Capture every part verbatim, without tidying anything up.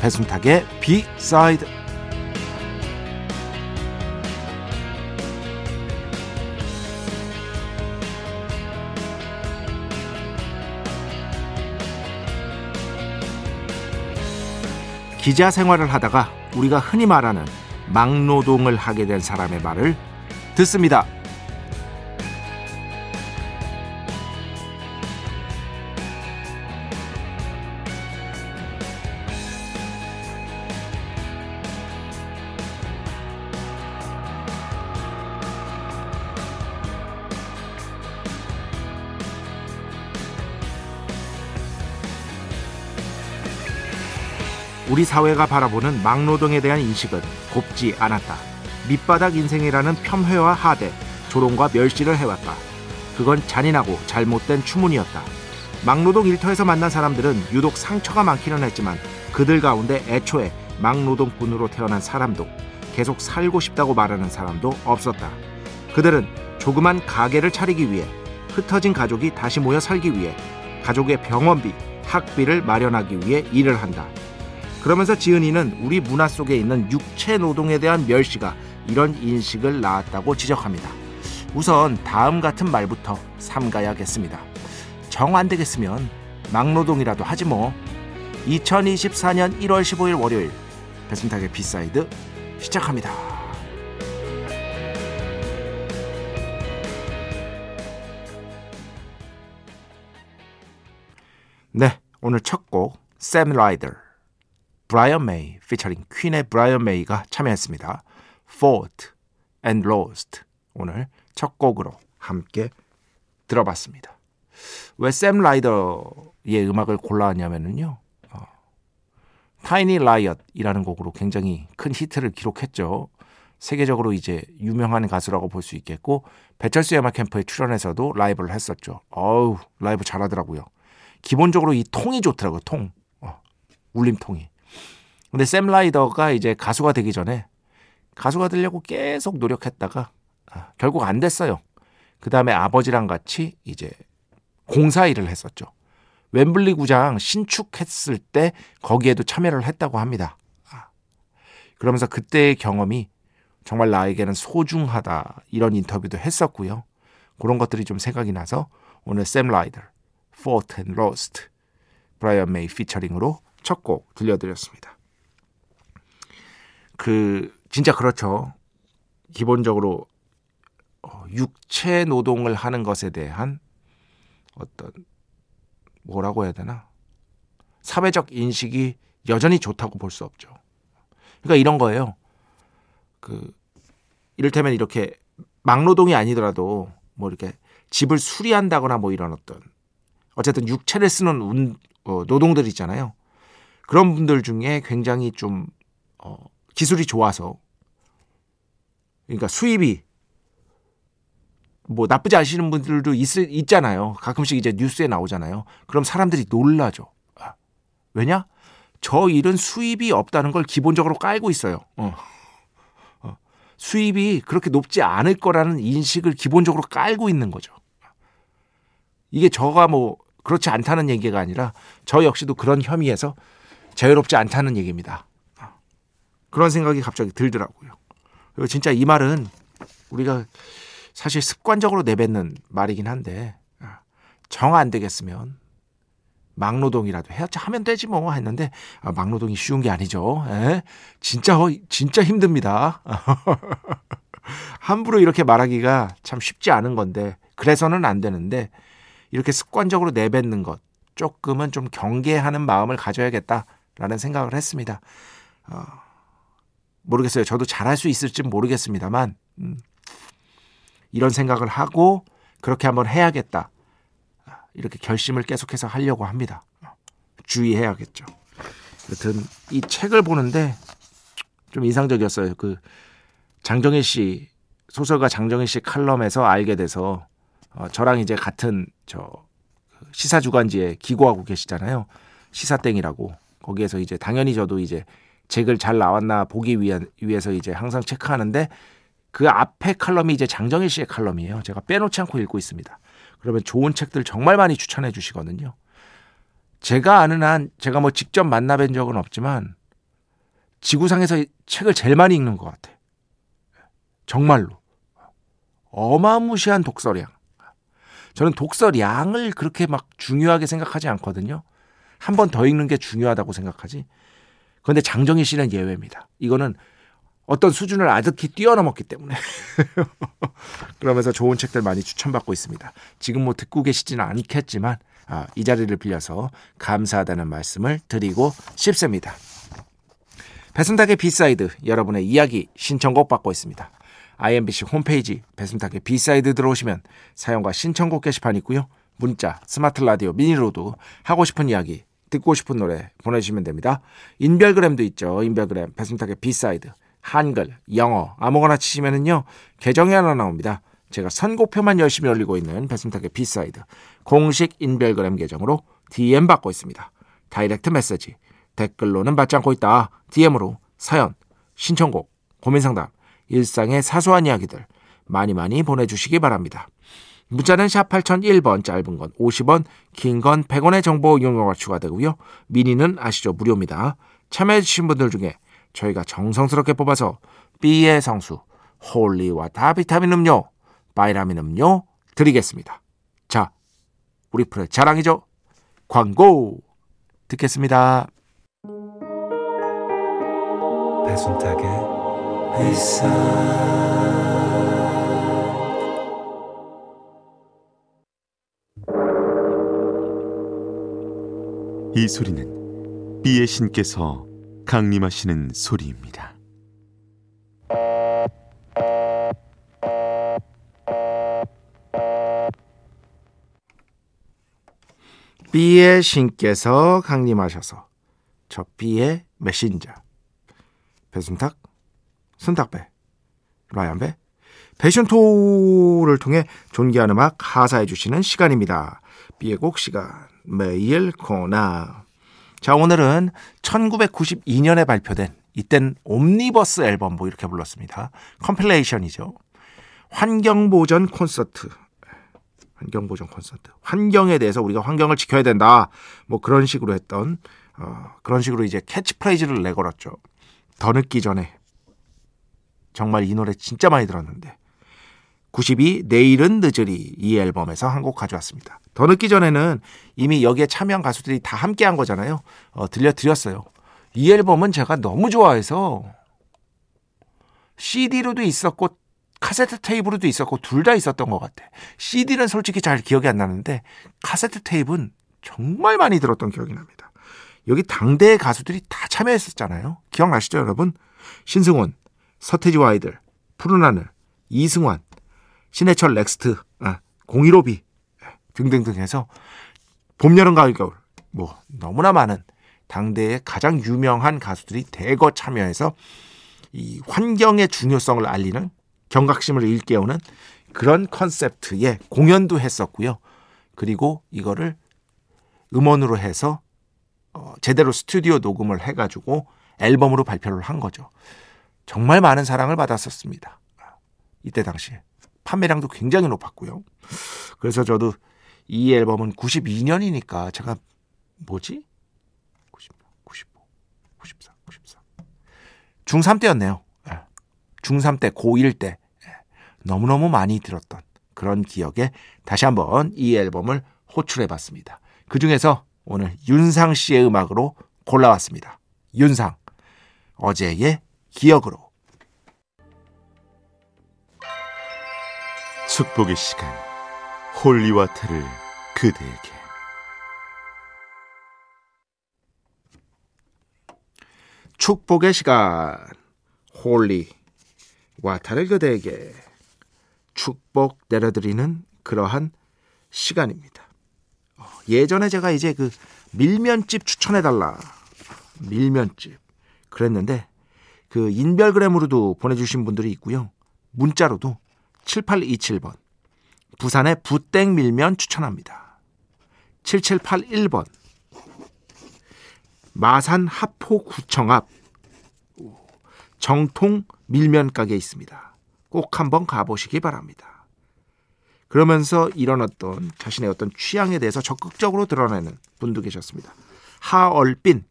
배순탁의 B side. 기자 생활을 하다가 우리가 흔히 말하는 막노동을 하게 된 사람의 말을 듣습니다. 우리 사회가 바라보는 막노동에 대한 인식은 곱지 않았다. 밑바닥 인생이라는 폄훼와 하대, 조롱과 멸시를 해왔다. 그건 잔인하고 잘못된 추문이었다. 막노동 일터에서 만난 사람들은 유독 상처가 많기는 했지만, 그들 가운데 애초에 막노동꾼으로 태어난 사람도, 계속 살고 싶다고 말하는 사람도 없었다. 그들은 조그만 가게를 차리기 위해, 흩어진 가족이 다시 모여 살기 위해, 가족의 병원비, 학비를 마련하기 위해 일을 한다. 그러면서 지은이는 우리 문화 속에 있는 육체 노동에 대한 멸시가 이런 인식을 낳았다고 지적합니다. 우선 다음 같은 말부터 삼가야겠습니다. 정 안 되겠으면 막노동이라도 하지 뭐. 이천이십사년 일월 십오일 월요일, 배순탁의 비사이드 시작합니다. 네, 오늘 첫 곡 샘 라이더, 브라이언 메이 피처링 퀸의 브라이언 메이가 참여했습니다. Fought and Lost, 오늘 첫 곡으로 함께 들어봤습니다. 왜 샘 라이더의 음악을 골라왔냐면요, 어, Tiny Riot이라는 곡으로 굉장히 큰 히트를 기록했죠. 세계적으로 이제 유명한 가수라고 볼 수 있겠고, 배철수의 음악 캠프에 출연해서도 라이브를 했었죠. 어우, 라이브 잘하더라고요. 기본적으로 이 통이 좋더라고요. 통, 어, 울림통이. 근데 샘 라이더가 이제 가수가 되기 전에 가수가 되려고 계속 노력했다가 아, 결국 안 됐어요. 그 다음에 아버지랑 같이 이제 공사 일을 했었죠. 웸블리 구장 신축했을 때 거기에도 참여를 했다고 합니다. 아, 그러면서 그때의 경험이 정말 나에게는 소중하다, 이런 인터뷰도 했었고요. 그런 것들이 좀 생각이 나서 오늘 샘 라이더, Fought and Lost, 브라이언 메이 피처링으로 첫 곡 들려드렸습니다. 그 진짜 그렇죠. 기본적으로 육체 노동을 하는 것에 대한 어떤 뭐라고 해야 되나, 사회적 인식이 여전히 좋다고 볼 수 없죠. 그러니까 이런 거예요. 그 이를테면 이렇게 막노동이 아니더라도 뭐 이렇게 집을 수리한다거나 뭐 이런 어떤, 어쨌든 육체를 쓰는 운, 어, 노동들 있잖아요. 그런 분들 중에 굉장히 좀 어, 기술이 좋아서, 그러니까 수입이 뭐 나쁘지 않으시는 분들도 있, 있잖아요. 가끔씩 이제 뉴스에 나오잖아요. 그럼 사람들이 놀라죠. 왜냐? 저 일은 수입이 없다는 걸 기본적으로 깔고 있어요. 어. 어. 수입이 그렇게 높지 않을 거라는 인식을 기본적으로 깔고 있는 거죠. 이게 저가 뭐 그렇지 않다는 얘기가 아니라 저 역시도 그런 혐의에서 자유롭지 않다는 얘기입니다. 그런 생각이 갑자기 들더라고요. 그리고 진짜 이 말은 우리가 사실 습관적으로 내뱉는 말이긴 한데, 정 안 되겠으면 막노동이라도 해야지, 하면 되지 뭐 했는데, 아, 막노동이 쉬운 게 아니죠. 에? 진짜 진짜 힘듭니다. 함부로 이렇게 말하기가 참 쉽지 않은 건데, 그래서는 안 되는데 이렇게 습관적으로 내뱉는 것 조금은 좀 경계하는 마음을 가져야겠다라는 생각을 했습니다. 어, 모르겠어요. 저도 잘할 수 있을지 모르겠습니다만 음, 이런 생각을 하고 그렇게 한번 해야겠다. 이렇게 결심을 계속해서 하려고 합니다. 주의해야겠죠. 여튼 이 책을 보는데 좀 인상적이었어요. 그 장정일 씨 소설가 장정일 씨 칼럼에서 알게 돼서 어, 저랑 이제 같은 저 시사주간지에 기고하고 계시잖아요. 시사땡이라고. 거기에서 이제 당연히 저도 이제 책을 잘 나왔나 보기 위한, 위해서 이제 항상 체크하는데 그 앞에 칼럼이 이제 장정일 씨의 칼럼이에요. 제가 빼놓지 않고 읽고 있습니다. 그러면 좋은 책들 정말 많이 추천해 주시거든요. 제가 아는 한 제가 뭐 직접 만나뵌 적은 없지만 지구상에서 책을 제일 많이 읽는 것 같아요. 정말로. 어마무시한 독서량. 저는 독서량을 그렇게 막 중요하게 생각하지 않거든요. 한 번 더 읽는 게 중요하다고 생각하지. 그런데 장정일 씨는 예외입니다. 이거는 어떤 수준을 아득히 뛰어넘었기 때문에. 그러면서 좋은 책들 많이 추천받고 있습니다. 지금 뭐 듣고 계시지는 않겠지만 아, 이 자리를 빌려서 감사하다는 말씀을 드리고 싶습니다. 배순탁의 B 사이드 여러분의 이야기 신청곡 받고 있습니다. 아이엠비씨 홈페이지 배순탁의 B 사이드 들어오시면 사연과 신청곡 게시판 있고요. 문자, 스마트 라디오, 미니로도 하고 싶은 이야기, 듣고 싶은 노래 보내주시면 됩니다. 인별그램도 있죠. 인별그램 배순탁의 B 사이드. 한글, 영어 아무거나 치시면은요 계정이 하나 나옵니다. 제가 선곡표만 열심히 올리고 있는 배순탁의 비사이드 공식 인별그램 계정으로 디엠 받고 있습니다. 다이렉트 메시지 댓글로는 받지 않고 있다. 디엠으로 사연, 신청곡, 고민상담, 일상의 사소한 이야기들 많이 많이 보내주시기 바랍니다. 문자는 샵 팔공공일 번 짧은 건 오십 원, 긴 건 백 원의 정보 이용료가 추가되고요. 미니는 아시죠? 무료입니다. 참여해주신 분들 중에 저희가 정성스럽게 뽑아서 B의 성수, 홀리와 다비타민 음료, 바이라민 음료 드리겠습니다. 자, 우리 프로의 자랑이죠. 광고 듣겠습니다. 배순탁의 비싸 이 소리는 B의 신께서 강림하시는 소리입니다. B의 신께서 강림하셔서 저 B의 메신저 배순탁, 순탁배, 라이언배, 패션토를 통해 존귀한 음악 하사해 주시는 시간입니다. B의 곡 시간 매일 코너. 자, 오늘은 천구백구십이 년에 발표된 이땐 옴니버스 앨범 뭐 이렇게 불렀습니다. 컴필레이션이죠. 환경보전 콘서트. 환경보전 콘서트. 환경에 대해서 우리가 환경을 지켜야 된다. 뭐 그런 식으로 했던 어, 그런 식으로 이제 캐치프레이즈를 내걸었죠. 더 늦기 전에. 정말 이 노래 진짜 많이 들었는데. 구십이 내일은 늦으리 이 앨범에서 한 곡 가져왔습니다. 더 늦기 전에는 이미 여기에 참여한 가수들이 다 함께 한 거잖아요. 어, 들려드렸어요. 이 앨범은 제가 너무 좋아해서 씨디로도 있었고 카세트 테이프로도 있었고 둘 다 있었던 것 같아. 씨디는 솔직히 잘 기억이 안 나는데 카세트 테이프는 정말 많이 들었던 기억이 납니다. 여기 당대의 가수들이 다 참여했었잖아요. 기억나시죠 여러분? 신승훈, 서태지와 아이들, 푸른하늘, 이승환, 신해철 넥스트, 아, 공일오비 등등등 해서 봄, 여름, 가을, 겨울 뭐 너무나 많은 당대의 가장 유명한 가수들이 대거 참여해서 이 환경의 중요성을 알리는 경각심을 일깨우는 그런 컨셉트의 공연도 했었고요. 그리고 이거를 음원으로 해서 어, 제대로 스튜디오 녹음을 해가지고 앨범으로 발표를 한 거죠. 정말 많은 사랑을 받았었습니다. 이때 당시에 판매량도 굉장히 높았고요. 그래서 저도 이 앨범은 구십이 년이니까 제가 뭐지? 구십오, 구십오, 구십사, 구십사 중삼 때였네요. 중삼 때, 고일 때 너무너무 많이 들었던 그런 기억에 다시 한번 이 앨범을 호출해봤습니다. 그중에서 오늘 윤상 씨의 음악으로 골라왔습니다. 윤상, 어제의 기억으로. 축복의 시간 홀리와타를 그대에게. 축복의 시간, 홀리 와타를 그대에게 축복 내려드리는 그러한 시간입니다. 예전에 제가 이제 그 밀면집 추천해달라, 밀면집 그랬는데 그 인별그램으로도 보내주신 분들이 있고요, 문자로도 칠팔이칠 번 부산의 부땡 밀면 추천합니다. 칠칠팔일 번 마산 하포구청 앞 정통 밀면 가게 있습니다. 꼭 한번 가보시기 바랍니다. 그러면서 이런 어떤 자신의 어떤 취향에 대해서 적극적으로 드러내는 분도 계셨습니다. 하얼빈,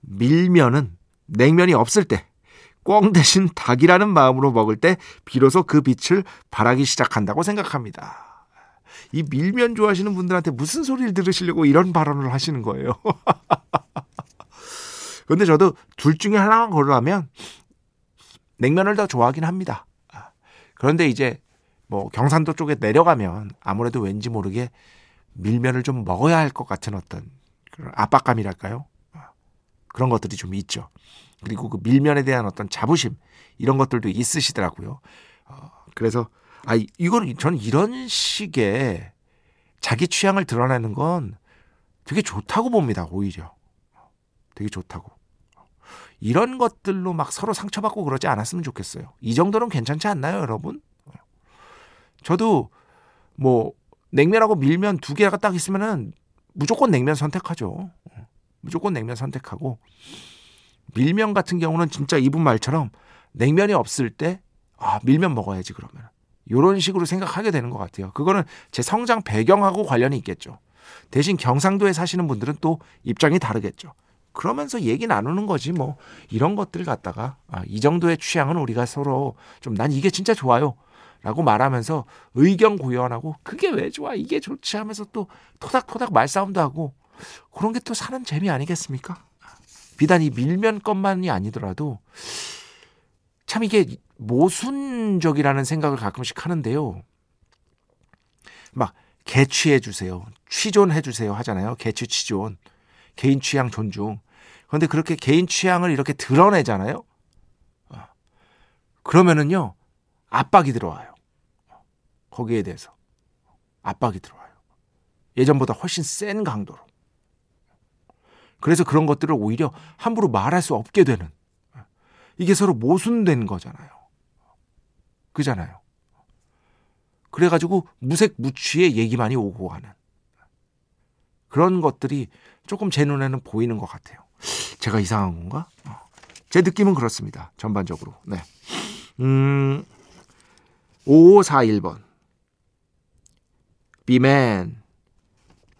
밀면은 냉면이 없을 때 꿩 대신 닭이라는 마음으로 먹을 때 비로소 그 빛을 발하기 시작한다고 생각합니다. 이 밀면 좋아하시는 분들한테 무슨 소리를 들으시려고 이런 발언을 하시는 거예요. 그런데 저도 둘 중에 하나만 고르라면 냉면을 더 좋아하긴 합니다. 그런데 이제 뭐 경산도 쪽에 내려가면 아무래도 왠지 모르게 밀면을 좀 먹어야 할 것 같은 어떤 그런 압박감이랄까요? 그런 것들이 좀 있죠. 그리고 그 밀면에 대한 어떤 자부심, 이런 것들도 있으시더라고요. 어, 그래서 아 이건 저는 이런 식의 자기 취향을 드러내는 건 되게 좋다고 봅니다. 오히려 되게 좋다고. 이런 것들로 막 서로 상처받고 그러지 않았으면 좋겠어요. 이 정도는 괜찮지 않나요, 여러분? 저도 뭐 냉면하고 밀면 두 개가 딱 있으면은 무조건 냉면 선택하죠. 무조건 냉면 선택하고, 밀면 같은 경우는 진짜 이분 말처럼 냉면이 없을 때 아, 밀면 먹어야지 그러면, 이런 식으로 생각하게 되는 것 같아요. 그거는 제 성장 배경하고 관련이 있겠죠. 대신 경상도에 사시는 분들은 또 입장이 다르겠죠. 그러면서 얘기 나누는 거지 뭐 이런 것들 갖다가 아, 이 정도의 취향은 우리가 서로 좀 난 이게 진짜 좋아요 라고 말하면서 의견 고연하고 그게 왜 좋아 이게 좋지 하면서 또 토닥토닥 말싸움도 하고, 그런 게 또 사는 재미 아니겠습니까? 비단 이 밀면 것만이 아니더라도 참 이게 모순적이라는 생각을 가끔씩 하는데요. 막 개취해 주세요, 취존해 주세요 하잖아요. 개취, 취존, 개인 취향 존중. 그런데 그렇게 개인 취향을 이렇게 드러내잖아요. 그러면은요 압박이 들어와요. 거기에 대해서 압박이 들어와요. 예전보다 훨씬 센 강도로. 그래서 그런 것들을 오히려 함부로 말할 수 없게 되는, 이게 서로 모순된 거잖아요. 그잖아요. 그래가지고 무색무취의 얘기만이 오고 가는 그런 것들이 조금 제 눈에는 보이는 것 같아요. 제가 이상한 건가? 제 느낌은 그렇습니다. 전반적으로. 네. 음, 오오사일 번 비맨,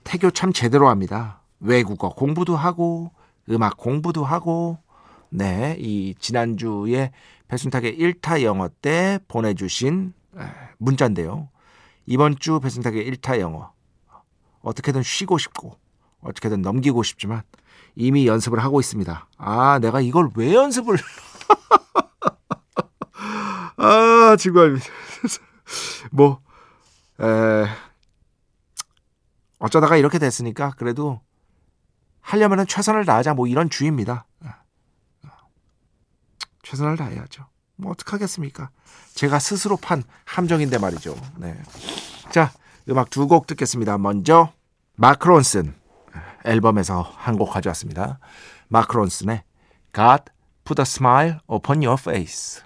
태교 참 제대로 합니다. 외국어 공부도 하고 음악 공부도 하고. 네, 이 지난주에 배순탁의 일 타 영어 때 보내주신 문자인데요. 이번 주 배순탁의 일 타 영어, 어떻게든 쉬고 싶고 어떻게든 넘기고 싶지만 이미 연습을 하고 있습니다. 아, 내가 이걸 왜 연습을 아, 지구합니다. 뭐 에, 어쩌다가 이렇게 됐으니까 그래도 하려면 최선을 다하자, 뭐 이런 주의입니다. 최선을 다해야죠. 뭐 어떡하겠습니까? 제가 스스로 판 함정인데 말이죠. 네. 자, 음악 두 곡 듣겠습니다. 먼저 마크 론슨 앨범에서 한 곡 가져왔습니다. 마크 론슨의 God put a smile upon your face.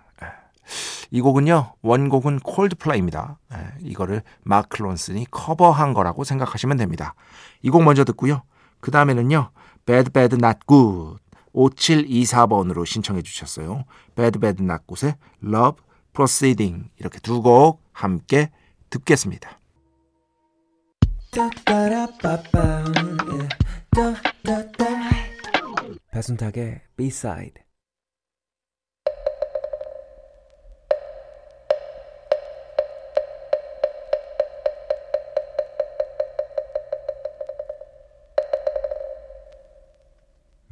이 곡은요, 원곡은 콜드플레이입니다. 이거를 마크 론슨이 커버한 거라고 생각하시면 됩니다. 이 곡 먼저 듣고요, 그 다음에는요 bad bad not good 오칠이사 번으로 신청해 주셨어요. bad bad not good의 love proceeding, 이렇게 두 곡 함께 듣겠습니다. 배순탁의 B side.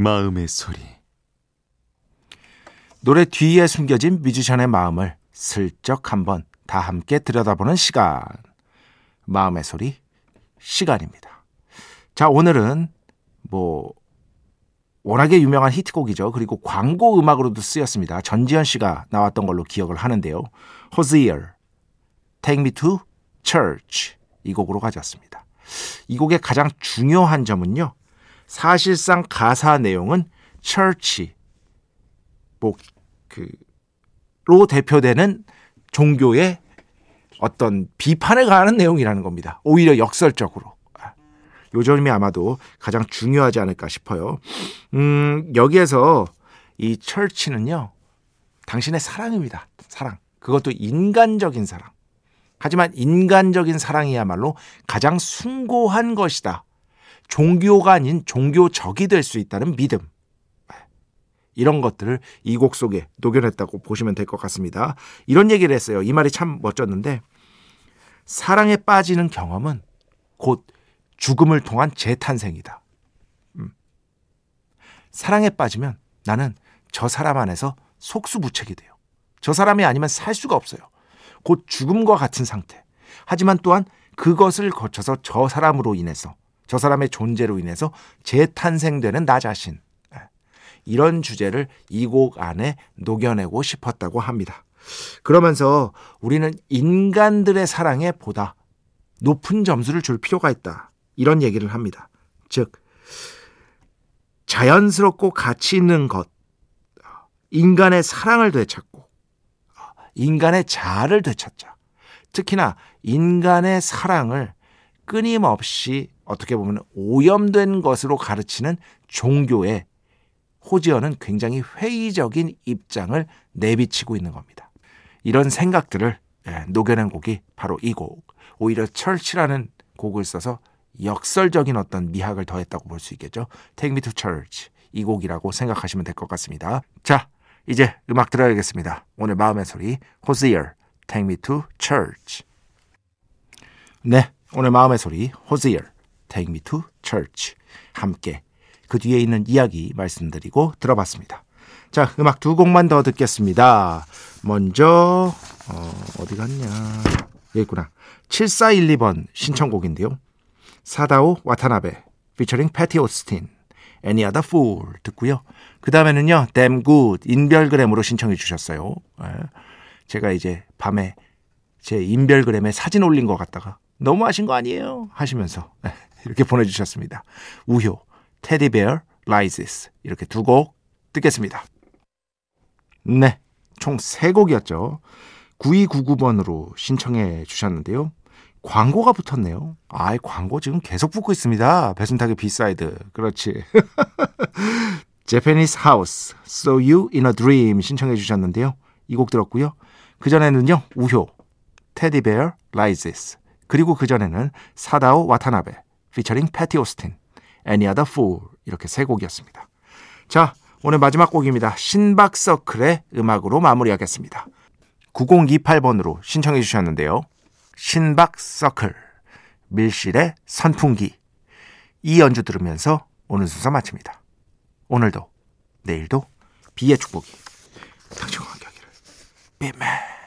마음의 소리. 노래 뒤에 숨겨진 뮤지션의 마음을 슬쩍 한번 다 함께 들여다보는 시간, 마음의 소리 시간입니다. 자, 오늘은 뭐 워낙에 유명한 히트곡이죠. 그리고 광고 음악으로도 쓰였습니다. 전지현 씨가 나왔던 걸로 기억을 하는데요. Hozier, Take Me to Church 이 곡으로 가져왔습니다. 이 곡의 가장 중요한 점은요, 사실상 가사 내용은 Church, 뭐, 그, 로 대표되는 종교의 어떤 비판을 가하는 내용이라는 겁니다. 오히려 역설적으로. 요점이 아마도 가장 중요하지 않을까 싶어요. 음, 여기에서 이 철치는요, 당신의 사랑입니다. 사랑. 그것도 인간적인 사랑. 하지만 인간적인 사랑이야말로 가장 숭고한 것이다. 종교가 아닌 종교적이 될 수 있다는 믿음. 이런 것들을 이 곡 속에 녹여냈다고 보시면 될 것 같습니다. 이런 얘기를 했어요. 이 말이 참 멋졌는데, 사랑에 빠지는 경험은 곧 죽음을 통한 재탄생이다. 음. 사랑에 빠지면 나는 저 사람 안에서 속수무책이 돼요. 저 사람이 아니면 살 수가 없어요. 곧 죽음과 같은 상태. 하지만 또한 그것을 거쳐서 저 사람으로 인해서, 저 사람의 존재로 인해서 재탄생되는 나 자신. 이런 주제를 이 곡 안에 녹여내고 싶었다고 합니다. 그러면서 우리는 인간들의 사랑에 보다 높은 점수를 줄 필요가 있다. 이런 얘기를 합니다. 즉, 자연스럽고 가치 있는 것, 인간의 사랑을 되찾고 인간의 자아를 되찾자. 특히나 인간의 사랑을 끊임없이 어떻게 보면 오염된 것으로 가르치는 종교의 호지어는 굉장히 회의적인 입장을 내비치고 있는 겁니다. 이런 생각들을 녹여낸 곡이 바로 이 곡. 오히려 철치라는 곡을 써서 역설적인 어떤 미학을 더했다고 볼 수 있겠죠. Take Me to Church 이 곡이라고 생각하시면 될 것 같습니다. 자, 이제 음악 들어야겠습니다. 오늘 마음의 소리 Hozier, Take Me to Church. 네, 오늘 마음의 소리 Hozier, Take Me to Church 함께 그 뒤에 있는 이야기 말씀드리고 들어봤습니다. 자, 음악 두 곡만 더 듣겠습니다. 먼저 어, 어디 갔냐, 여기 있구나. 칠사일이 번 신청곡인데요, 사다오 와타나베 피처링 패티 오스틴 Any Other Fool 듣고요. 그 다음에는요 Damn Good 인별그램으로 신청해 주셨어요. 제가 이제 밤에 제 인별그램에 사진 올린 것 같다가 너무 하신 거 아니에요? 하시면서 이렇게 보내주셨습니다. 우효 테디베어, 라이즈스 이렇게 두 곡 듣겠습니다. 네, 총 세 곡이었죠. 구이구구 번으로 신청해 주셨는데요, 광고가 붙었네요. 아, 광고 지금 계속 붙고 있습니다. 배순탁의 B side. 그렇지. Japanese House, So You In A Dream 신청해 주셨는데요, 이 곡 들었고요. 그전에는요 우효, 테디베어, 라이즈스, 그리고 그전에는 사다오 와타나베 피처링 패티 오스틴 Any Other Fool 이렇게 세 곡이었습니다. 자, 오늘 마지막 곡입니다. 신박서클의 음악으로 마무리하겠습니다. 구공이팔 번으로 신청해 주셨는데요, 신박서클 밀실의 선풍기. 이 연주 들으면서 오늘 순서 마칩니다. 오늘도 내일도 비의 축복이 당신과 함께하기를. 빗맨.